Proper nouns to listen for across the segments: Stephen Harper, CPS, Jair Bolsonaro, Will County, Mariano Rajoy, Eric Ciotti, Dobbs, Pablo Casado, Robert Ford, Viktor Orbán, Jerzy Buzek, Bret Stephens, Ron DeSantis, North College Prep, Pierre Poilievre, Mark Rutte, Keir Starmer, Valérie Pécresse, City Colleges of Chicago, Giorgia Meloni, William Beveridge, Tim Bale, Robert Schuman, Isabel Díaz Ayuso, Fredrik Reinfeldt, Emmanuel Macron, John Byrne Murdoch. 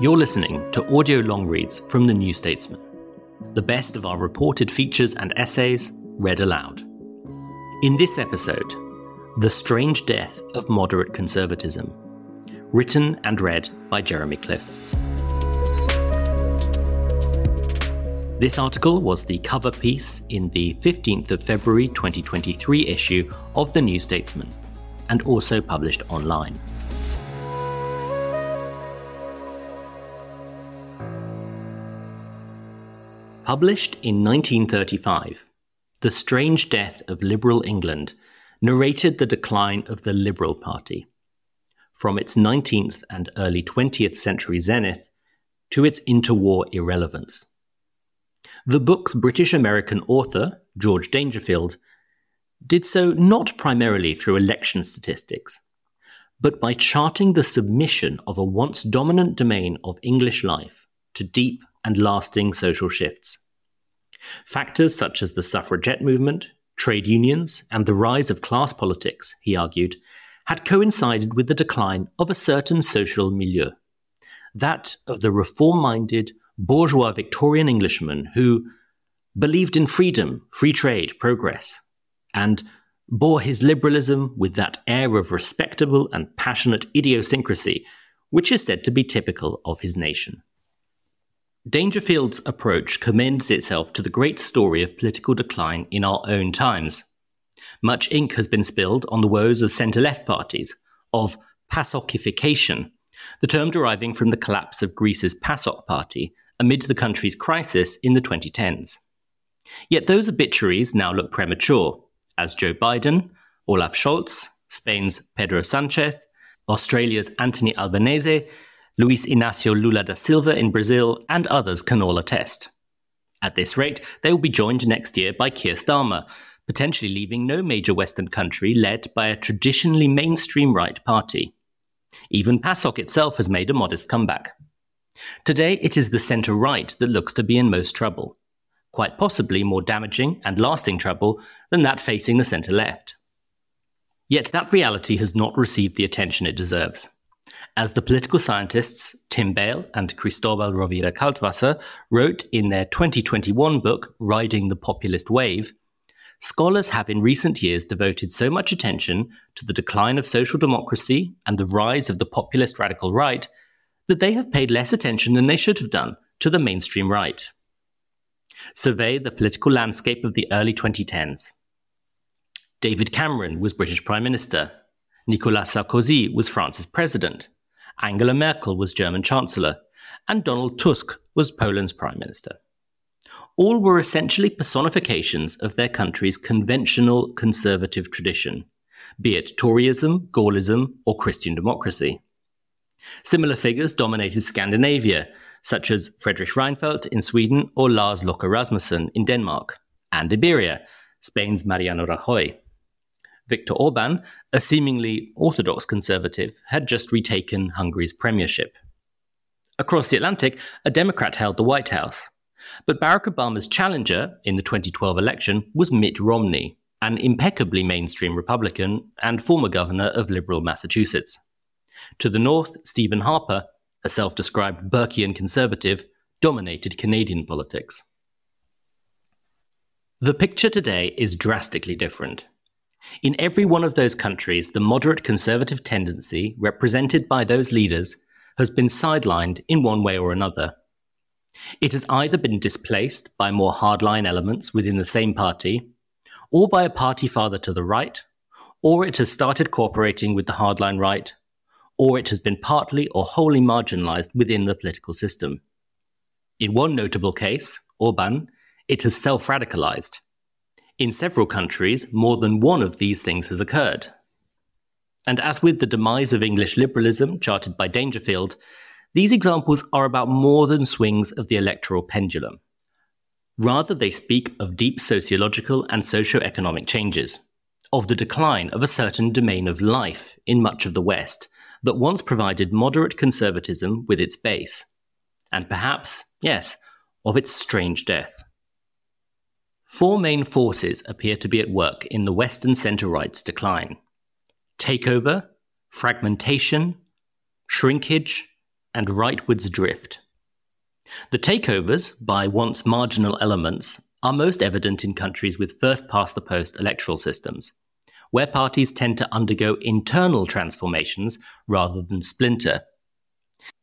You're listening to audio long reads from The New Statesman, the best of our reported features and essays read aloud. In this episode, The Strange Death of Moderate Conservatism, written and read by Jeremy Cliffe. This article was the cover piece in the 15th of February 2023 issue of The New Statesman, and also published online. Published in 1935, The Strange Death of Liberal England narrated the decline of the Liberal Party, from its 19th and early 20th century zenith to its interwar irrelevance. The book's British-American author, George Dangerfield, did so not primarily through election statistics, but by charting the submission of a once dominant domain of English life to deep and lasting social shifts. Factors such as the suffragette movement, trade unions, and the rise of class politics, he argued, had coincided with the decline of a certain social milieu, that of the reform-minded, bourgeois Victorian Englishman who believed in freedom, free trade, progress, and bore his liberalism with that air of respectable and passionate idiosyncrasy which is said to be typical of his nation. Dangerfield's approach commends itself to the great story of political decline in our own times. Much ink has been spilled on the woes of centre-left parties, of PASOKification, the term deriving from the collapse of Greece's PASOK party amid the country's crisis in the 2010s. Yet those obituaries now look premature, as Joe Biden, Olaf Scholz, Spain's Pedro Sánchez, Australia's Anthony Albanese, Luis Inácio Lula da Silva in Brazil, and others can all attest. At this rate, they will be joined next year by Keir Starmer, potentially leaving no major Western country led by a traditionally mainstream right party. Even PASOK itself has made a modest comeback. Today, it is the centre-right that looks to be in most trouble, quite possibly more damaging and lasting trouble than that facing the centre-left. Yet that reality has not received the attention it deserves, as the political scientists Tim Bale and Cristóbal Rovira-Kaltwasser wrote in their 2021 book Riding the Populist Wave. Scholars have in recent years devoted so much attention to the decline of social democracy and the rise of the populist radical right that they have paid less attention than they should have done to the mainstream right. Survey the political landscape of the early 2010s. David Cameron was British Prime Minister. Nicolas Sarkozy was France's president. Angela Merkel was German Chancellor. And Donald Tusk was Poland's Prime Minister. All were essentially personifications of their country's conventional conservative tradition, be it Toryism, Gaullism, or Christian democracy. Similar figures dominated Scandinavia, such as Fredrik Reinfeldt in Sweden or Lars Løkke Rasmussen in Denmark, and Iberia, Spain's Mariano Rajoy. Viktor Orbán, a seemingly orthodox conservative, had just retaken Hungary's premiership. Across the Atlantic, a Democrat held the White House. But Barack Obama's challenger in the 2012 election was Mitt Romney, an impeccably mainstream Republican and former governor of liberal Massachusetts. To the north, Stephen Harper, a self-described Burkean conservative, dominated Canadian politics. The picture today is drastically different. In every one of those countries, the moderate conservative tendency represented by those leaders has been sidelined in one way or another. It has either been displaced by more hardline elements within the same party, or by a party farther to the right, or it has started cooperating with the hardline right, or it has been partly or wholly marginalised within the political system. In one notable case, Orbán, it has self-radicalised. In several countries, more than one of these things has occurred. And as with the demise of English liberalism charted by Dangerfield, these examples are about more than swings of the electoral pendulum. Rather, they speak of deep sociological and socio-economic changes, of the decline of a certain domain of life in much of the West that once provided moderate conservatism with its base, and perhaps, yes, of its strange death. Four main forces appear to be at work in the Western centre-right's decline: takeover, fragmentation, shrinkage, and rightwards drift. The takeovers by once marginal elements are most evident in countries with first-past-the-post electoral systems, where parties tend to undergo internal transformations rather than splinter.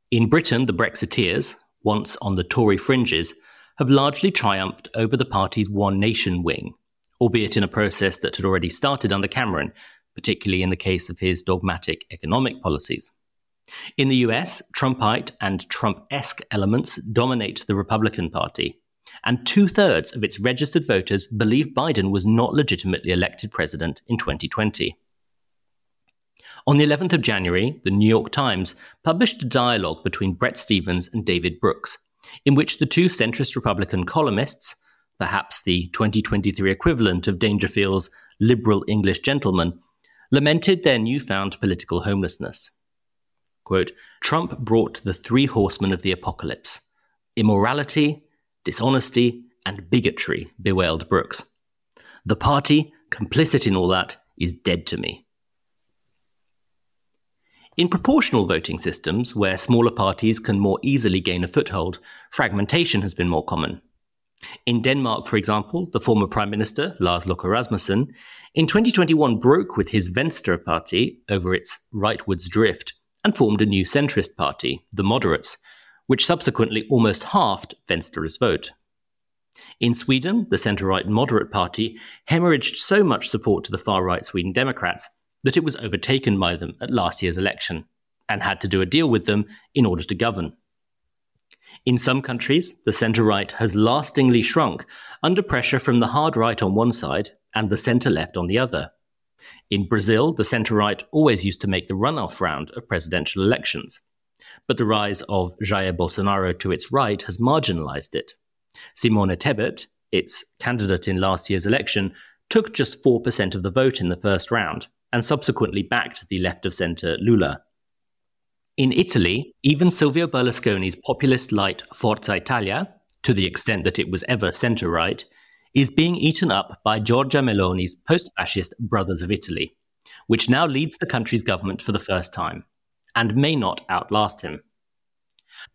In Britain, the Brexiteers, once on the Tory fringes, have largely triumphed over the party's One Nation wing, albeit in a process that had already started under Cameron, particularly in the case of his dogmatic economic policies. In the US, Trumpite and Trump-esque elements dominate the Republican Party, and two-thirds of its registered voters believe Biden was not legitimately elected president in 2020. On the 11th of January, the New York Times published a dialogue between Bret Stephens and David Brooks, in which the two centrist Republican columnists, perhaps the 2023 equivalent of Dangerfield's liberal English gentleman, lamented their newfound political homelessness. Quote, "Trump brought the three horsemen of the apocalypse. Immorality, dishonesty, and bigotry," bewailed Brooks. "The party, complicit in all that, is dead to me." In proportional voting systems, where smaller parties can more easily gain a foothold, fragmentation has been more common. In Denmark, for example, the former Prime Minister, Lars Løkke Rasmussen, in 2021 broke with his Venstre party over its rightwards drift and formed a new centrist party, the Moderates, which subsequently almost halved Venstre's vote. In Sweden, the centre-right Moderate party hemorrhaged so much support to the far-right Sweden Democrats that it was overtaken by them at last year's election and had to do a deal with them in order to govern. In some countries, the centre-right has lastingly shrunk under pressure from the hard right on one side and the centre-left on the other. In Brazil, the centre-right always used to make the runoff round of presidential elections, but the rise of Jair Bolsonaro to its right has marginalised it. Simone Tebet, its candidate in last year's election, took just 4% of the vote in the first round, and subsequently backed the left-of-centre Lula. In Italy, even Silvio Berlusconi's populist light Forza Italia, to the extent that it was ever centre-right, is being eaten up by Giorgia Meloni's post-fascist Brothers of Italy, which now leads the country's government for the first time, and may not outlast him.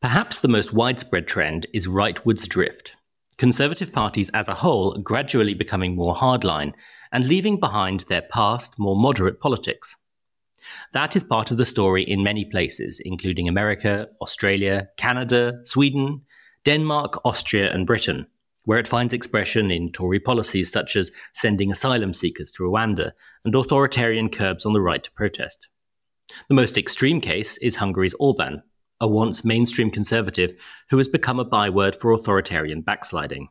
Perhaps the most widespread trend is rightwards drift, conservative parties as a whole gradually becoming more hardline, and leaving behind their past, more moderate politics. That is part of the story in many places, including America, Australia, Canada, Sweden, Denmark, Austria, and Britain, where it finds expression in Tory policies such as sending asylum seekers to Rwanda and authoritarian curbs on the right to protest. The most extreme case is Hungary's Orbán, a once mainstream conservative who has become a byword for authoritarian backsliding.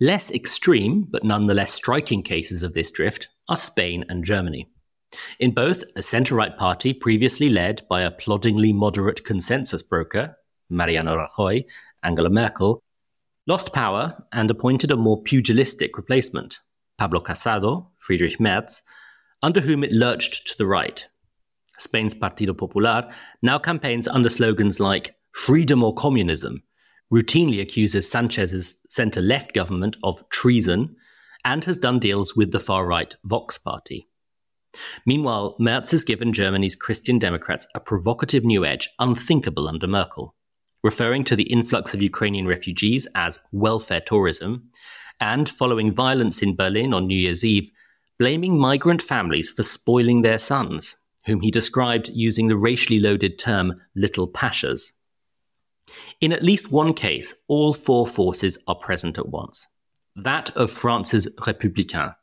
Less extreme, but nonetheless striking cases of this drift are Spain and Germany. In both, a centre-right party previously led by a ploddingly moderate consensus broker, Mariano Rajoy, Angela Merkel, lost power and appointed a more pugilistic replacement, Pablo Casado, Friedrich Merz, under whom it lurched to the right. Spain's Partido Popular now campaigns under slogans like "freedom or communism," routinely accuses Sanchez's centre-left government of treason, and has done deals with the far-right Vox party. Meanwhile, Merz has given Germany's Christian Democrats a provocative new edge unthinkable under Merkel, referring to the influx of Ukrainian refugees as welfare tourism, and, following violence in Berlin on New Year's Eve, blaming migrant families for spoiling their sons, whom he described using the racially loaded term little pashas. In at least one case, all four forces are present at once. That of France's Républicains,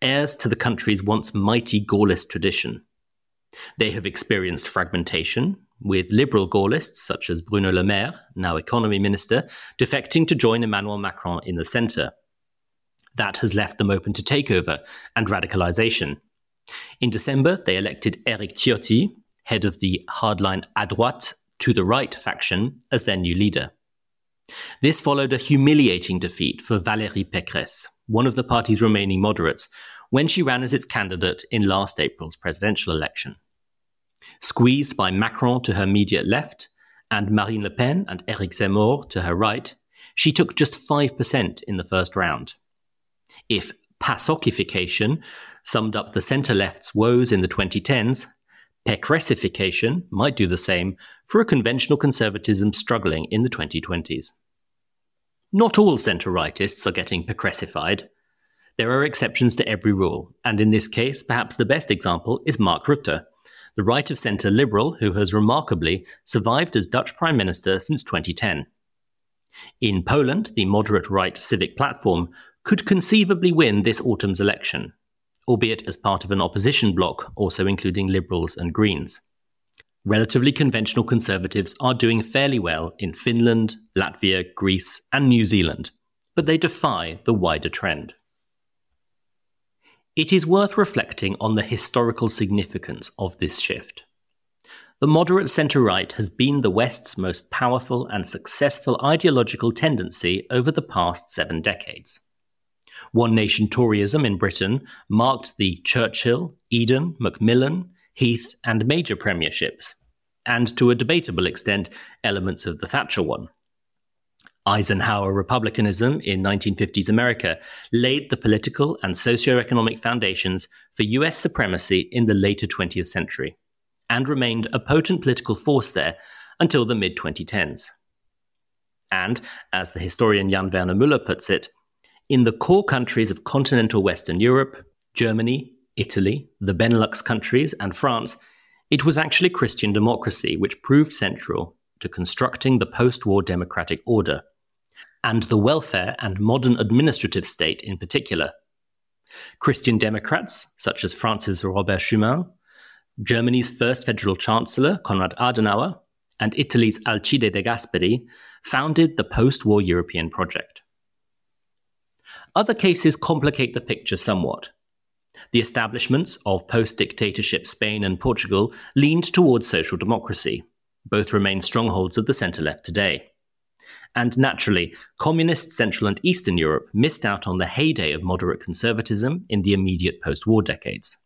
heirs to the country's once mighty Gaullist tradition. They have experienced fragmentation, with liberal Gaullists such as Bruno Le Maire, now economy minister, defecting to join Emmanuel Macron in the centre. That has left them open to takeover and radicalisation. In December, they elected Eric Ciotti, head of the hardline à droite, to the right faction, as their new leader. This followed a humiliating defeat for Valérie Pécresse, one of the party's remaining moderates, when she ran as its candidate in last April's presidential election. Squeezed by Macron to her immediate left and Marine Le Pen and Éric Zemmour to her right, she took just 5% in the first round. If PASOKification summed up the centre-left's woes in the 2010s, Pécresseification might do the same for a conventional conservatism struggling in the 2020s. Not all centre-rightists are getting Pécresseified. There are exceptions to every rule, and in this case, perhaps the best example is Mark Rutte, the right-of-centre liberal who has remarkably survived as Dutch Prime Minister since 2010. In Poland, the moderate-right Civic Platform could conceivably win this autumn's election, albeit as part of an opposition bloc, also including Liberals and Greens. Relatively conventional Conservatives are doing fairly well in Finland, Latvia, Greece and New Zealand, but they defy the wider trend. It is worth reflecting on the historical significance of this shift. The moderate centre-right has been the West's most powerful and successful ideological tendency over the past 7 decades. One Nation Toryism in Britain marked the Churchill, Eden, Macmillan, Heath and Major premierships, and to a debatable extent, elements of the Thatcher one. Eisenhower republicanism in 1950s America laid the political and socio-economic foundations for US supremacy in the later 20th century, and remained a potent political force there until the mid-2010s. And, as the historian Jan Werner Müller puts it, in the core countries of continental Western Europe, Germany, Italy, the Benelux countries, and France, it was actually Christian democracy which proved central to constructing the post-war democratic order, and the welfare and modern administrative state in particular. Christian democrats, such as France's Robert Schuman, Germany's first federal chancellor, Konrad Adenauer, and Italy's Alcide De Gasperi, founded the post-war European project. Other cases complicate the picture somewhat. The establishments of post-dictatorship Spain and Portugal leaned towards social democracy. Both remain strongholds of the centre-left today. And naturally, communist Central and Eastern Europe missed out on the heyday of moderate conservatism in the immediate post-war decades.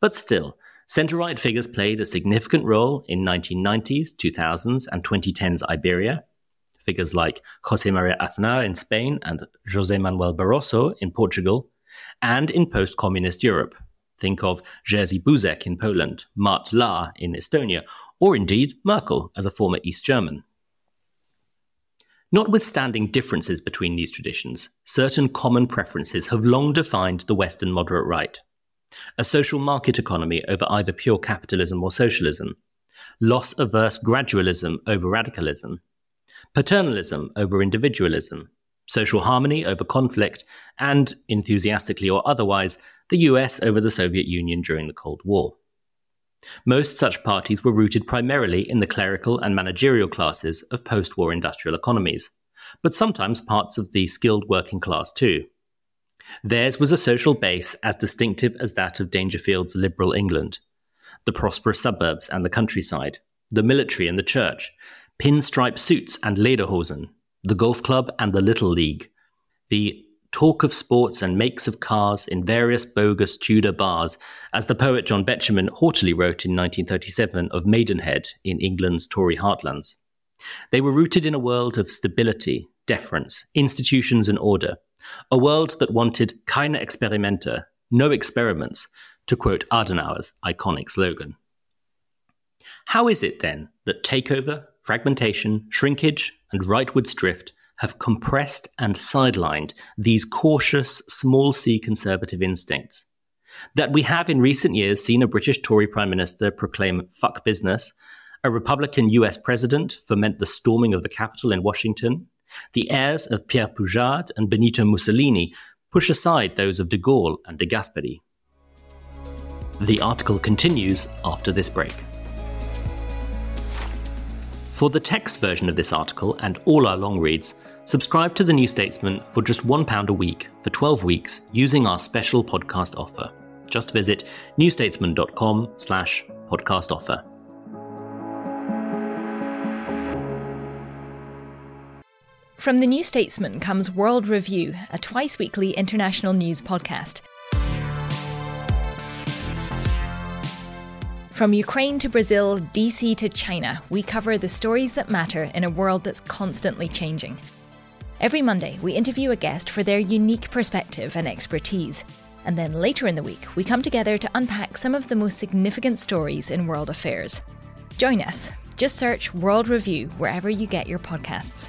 But still, centre-right figures played a significant role in 1990s, 2000s and 2010s Iberia. Figures like José María Aznar in Spain and José Manuel Barroso in Portugal, and in post-communist Europe. Think of Jerzy Buzek in Poland, Mart Laar in Estonia, or indeed Merkel as a former East German. Notwithstanding differences between these traditions, certain common preferences have long defined the Western moderate right. A social market economy over either pure capitalism or socialism, loss-averse gradualism over radicalism, paternalism over individualism, social harmony over conflict, and, enthusiastically or otherwise, the US over the Soviet Union during the Cold War. Most such parties were rooted primarily in the clerical and managerial classes of post-war industrial economies, but sometimes parts of the skilled working class too. Theirs was a social base as distinctive as that of Dangerfield's liberal England, the prosperous suburbs and the countryside, the military and the church, pinstripe suits and lederhosen, the golf club and the little league, the talk of sports and makes of cars in various bogus Tudor bars, as the poet John Betjeman haughtily wrote in 1937 of Maidenhead in England's Tory heartlands. They were rooted in a world of stability, deference, institutions and order, a world that wanted keine Experimente, no experiments, to quote Adenauer's iconic slogan. How is it, then, that takeover, fragmentation, shrinkage, and rightwards drift have compressed and sidelined these cautious, small-c conservative instincts. That we have in recent years seen a British Tory Prime Minister proclaim fuck business, a Republican US President foment the storming of the Capitol in Washington, the heirs of Pierre Poujade and Benito Mussolini push aside those of de Gaulle and de Gasperi. The article continues after this break. For the text version of this article and all our long reads, subscribe to The New Statesman for just £1 a week for 12 weeks using our special podcast offer. Just visit newstatesman.com/podcast offer. From The New Statesman comes World Review, a twice-weekly international news podcast. From Ukraine to Brazil, DC to China, we cover the stories that matter in a world that's constantly changing. Every Monday, we interview a guest for their unique perspective and expertise. And then later in the week, we come together to unpack some of the most significant stories in world affairs. Join us. Just search World Review wherever you get your podcasts.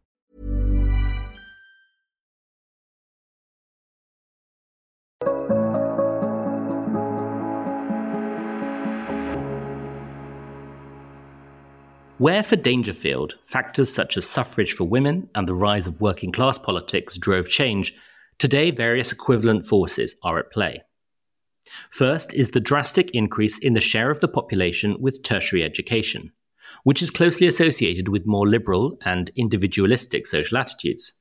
Where for Dangerfield, factors such as suffrage for women and the rise of working class politics drove change, today various equivalent forces are at play. First is the drastic increase in the share of the population with tertiary education, which is closely associated with more liberal and individualistic social attitudes.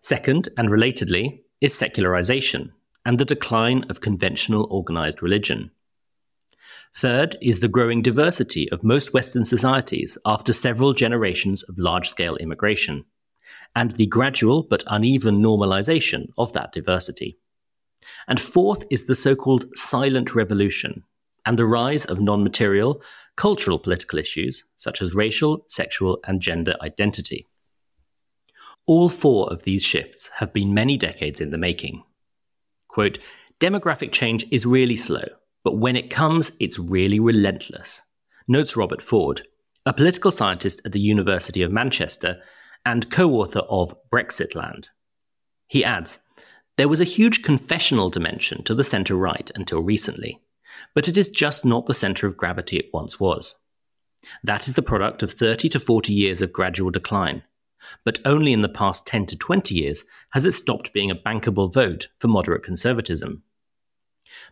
Second, and relatedly, is secularization and the decline of conventional organized religion. Third is the growing diversity of most Western societies after several generations of large-scale immigration, and the gradual but uneven normalization of that diversity. And fourth is the so-called silent revolution, and the rise of non-material, cultural political issues such as racial, sexual, and gender identity. All four of these shifts have been many decades in the making. Quote, demographic change is really slow, but when it comes, it's really relentless, notes Robert Ford, a political scientist at the University of Manchester and co-author of Brexitland. He adds, there was a huge confessional dimension to the centre-right until recently, but it is just not the centre of gravity it once was. That is the product of 30 to 40 years of gradual decline, but only in the past 10 to 20 years has it stopped being a bankable vote for moderate conservatism.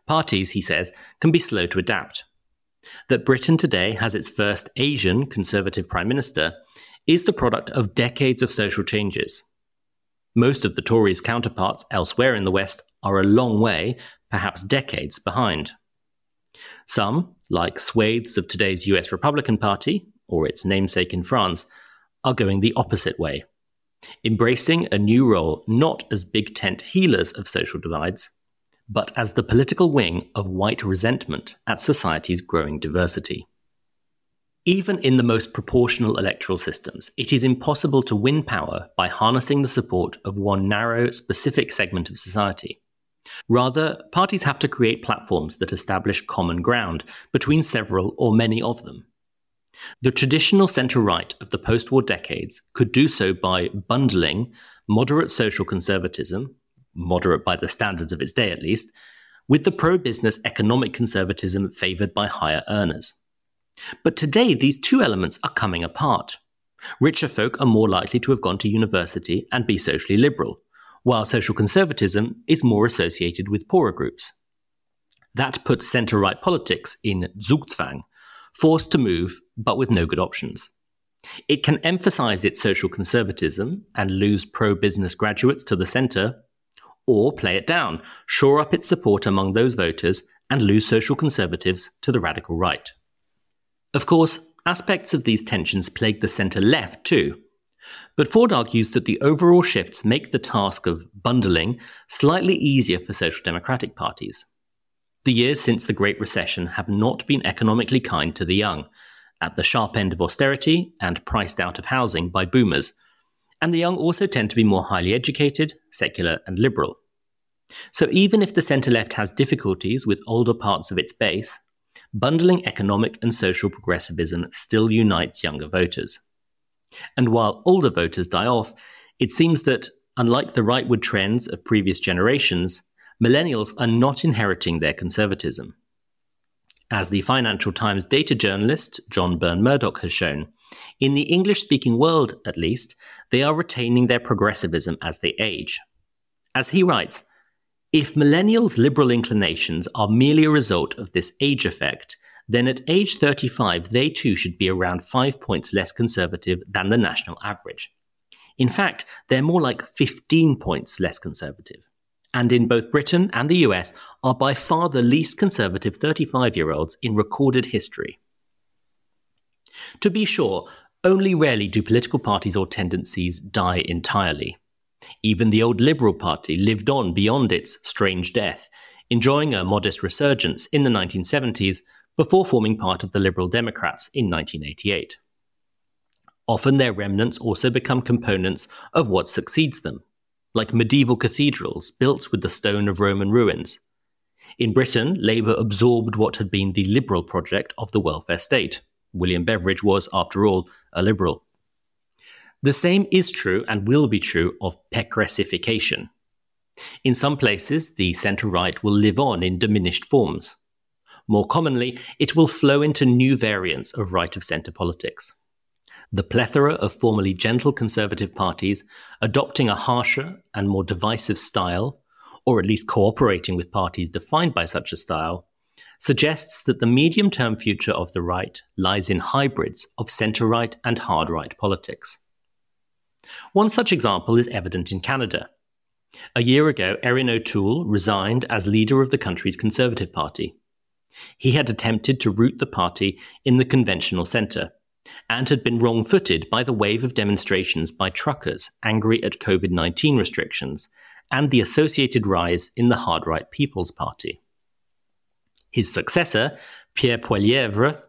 Parties, he says, can be slow to adapt. That Britain today has its first Asian Conservative Prime Minister is the product of decades of social changes. Most of the Tories' counterparts elsewhere in the West are a long way, perhaps decades, behind. Some, like swathes of today's US Republican Party, or its namesake in France, are going the opposite way, embracing a new role not as big tent healers of social divides, but as the political wing of white resentment at society's growing diversity. Even in the most proportional electoral systems, it is impossible to win power by harnessing the support of one narrow, specific segment of society. Rather, parties have to create platforms that establish common ground between several or many of them. The traditional centre-right of the post-war decades could do so by bundling moderate social conservatism, moderate by the standards of its day at least, with the pro-business economic conservatism favoured by higher earners. But today these two elements are coming apart. Richer folk are more likely to have gone to university and be socially liberal, while social conservatism is more associated with poorer groups. That puts centre-right politics in Zugzwang, forced to move but with no good options. It can emphasise its social conservatism and lose pro-business graduates to the centre, or play it down, shore up its support among those voters, and lose social conservatives to the radical right. Of course, aspects of these tensions plague the centre-left too. But Ford argues that the overall shifts make the task of bundling slightly easier for social democratic parties. The years since the Great Recession have not been economically kind to the young, at the sharp end of austerity and priced out of housing by boomers, and the young also tend to be more highly educated, secular and liberal. So even if the centre-left has difficulties with older parts of its base, bundling economic and social progressivism still unites younger voters. And while older voters die off, it seems that, unlike the rightward trends of previous generations, millennials are not inheriting their conservatism. As the Financial Times data journalist John Byrne Murdoch has shown, in the English-speaking world, at least, they are retaining their progressivism as they age. As he writes, if millennials' liberal inclinations are merely a result of this age effect, then at age 35 they too should be around 5 points less conservative than the national average. In fact, they're more like 15 points less conservative, and in both Britain and the US are by far the least conservative 35-year-olds in recorded history. To be sure, only rarely do political parties or tendencies die entirely. Even the old Liberal Party lived on beyond its strange death, enjoying a modest resurgence in the 1970s before forming part of the Liberal Democrats in 1988. Often their remnants also become components of what succeeds them, like medieval cathedrals built with the stone of Roman ruins. In Britain, Labour absorbed what had been the liberal project of the welfare state. William Beveridge was, after all, a liberal. The same is true and will be true of Pekresification. In some places, the centre-right will live on in diminished forms. More commonly, it will flow into new variants of right-of-centre politics. The plethora of formerly gentle conservative parties adopting a harsher and more divisive style, or at least cooperating with parties defined by such a style, suggests that the medium-term future of the right lies in hybrids of centre-right and hard-right politics. One such example is evident in Canada. A year ago, Erin O'Toole resigned as leader of the country's Conservative Party. He had attempted to root the party in the conventional centre, and had been wrong-footed by the wave of demonstrations by truckers angry at COVID-19 restrictions and the associated rise in the hard-right People's Party. His successor, Pierre Poilievre,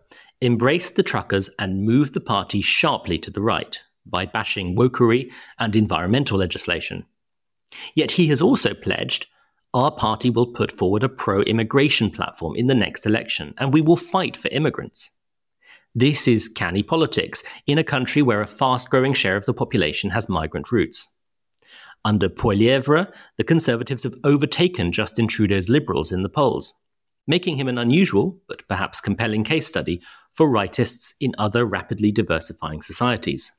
embraced the truckers and moved the party sharply to the right by bashing wokery and environmental legislation. Yet he has also pledged, our party will put forward a pro-immigration platform in the next election, and we will fight for immigrants. This is canny politics in a country where a fast-growing share of the population has migrant roots. Under Poilievre, the Conservatives have overtaken Justin Trudeau's Liberals in the polls, making him an unusual, but perhaps compelling case study for rightists in other rapidly diversifying societies.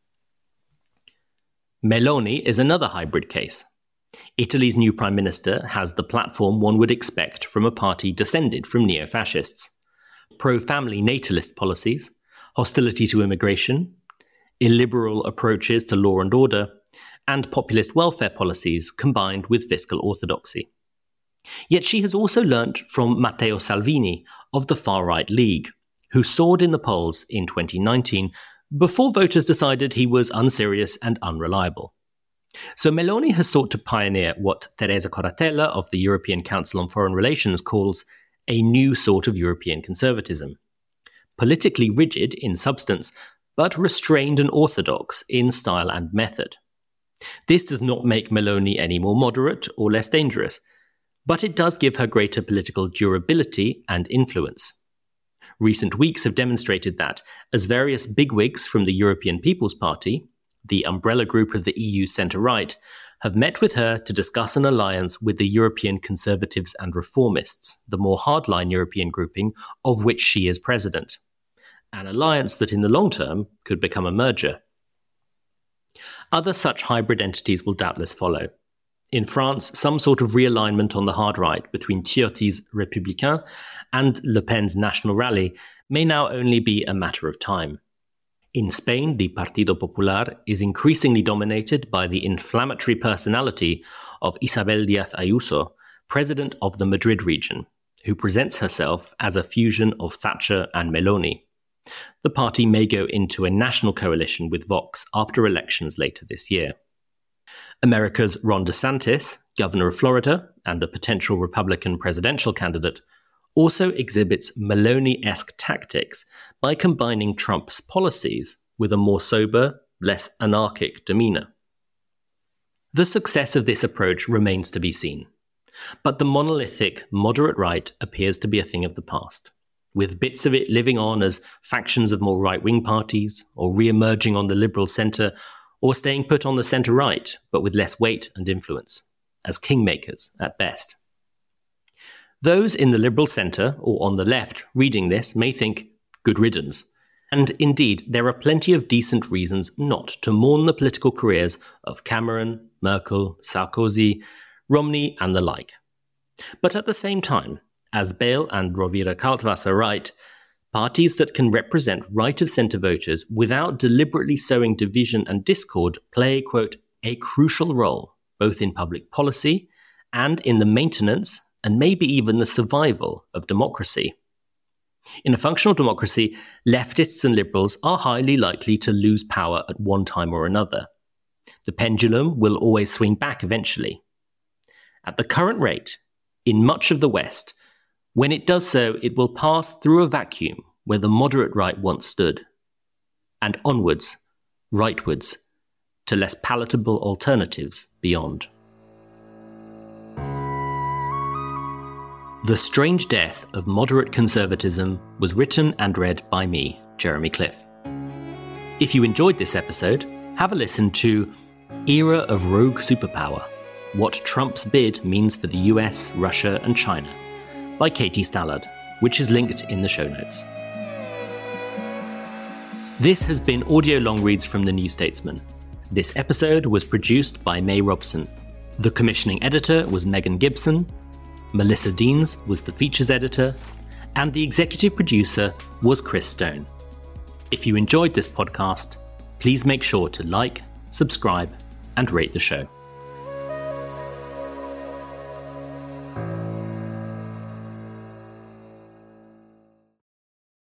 Meloni is another hybrid case. Italy's new prime minister has the platform one would expect from a party descended from neo-fascists. Pro-family natalist policies, hostility to immigration, illiberal approaches to law and order, and populist welfare policies combined with fiscal orthodoxy. Yet she has also learnt from Matteo Salvini of the far-right League, who soared in the polls in 2019 before voters decided he was unserious and unreliable. So Meloni has sought to pioneer what Teresa Coratella of the European Council on Foreign Relations calls a new sort of European conservatism. Politically rigid in substance, but restrained and orthodox in style and method. This does not make Meloni any more moderate or less dangerous, but it does give her greater political durability and influence. Recent weeks have demonstrated that, as various bigwigs from the European People's Party, the umbrella group of the EU centre-right, have met with her to discuss an alliance with the European Conservatives and Reformists, the more hardline European grouping of which she is president. An alliance that in the long term could become a merger. Other such hybrid entities will doubtless follow. In France, some sort of realignment on the hard right between Ciotti's Républicains and Le Pen's National Rally may now only be a matter of time. In Spain, the Partido Popular is increasingly dominated by the inflammatory personality of Isabel Díaz Ayuso, president of the Madrid region, who presents herself as a fusion of Thatcher and Meloni. The party may go into a national coalition with Vox after elections later this year. America's Ron DeSantis, governor of Florida and a potential Republican presidential candidate, also exhibits Meloni-esque tactics by combining Trump's policies with a more sober, less anarchic demeanour. The success of this approach remains to be seen, but the monolithic moderate right appears to be a thing of the past, with bits of it living on as factions of more right-wing parties, or re-emerging on the liberal centre, or staying put on the centre-right, but with less weight and influence, as kingmakers at best. Those in the liberal centre, or on the left, reading this may think, good riddance. And indeed, there are plenty of decent reasons not to mourn the political careers of Cameron, Merkel, Sarkozy, Romney and the like. But at the same time, as Bale and Rovira-Kaltwasser write, parties that can represent right-of-centre voters without deliberately sowing division and discord play, quote, a crucial role, both in public policy and in the maintenance and maybe even the survival of democracy. In a functional democracy, leftists and liberals are highly likely to lose power at one time or another. The pendulum will always swing back eventually. At the current rate, in much of the West, when it does so, it will pass through a vacuum where the moderate right once stood, and onwards, rightwards, to less palatable alternatives beyond. The Strange Death of Moderate Conservatism was written and read by me, Jeremy Cliffe. If you enjoyed this episode, have a listen to Era of Rogue Superpower, What Trump's Bid Means for the US, Russia and China by Katie Stallard, which is linked in the show notes. This has been Audio Long Reads from The New Statesman. This episode was produced by Mae Robson. The commissioning editor was Megan Gibson. Melissa Deans was the features editor, and the executive producer was Chris Stone. If you enjoyed this podcast, please make sure to like, subscribe, and rate the show.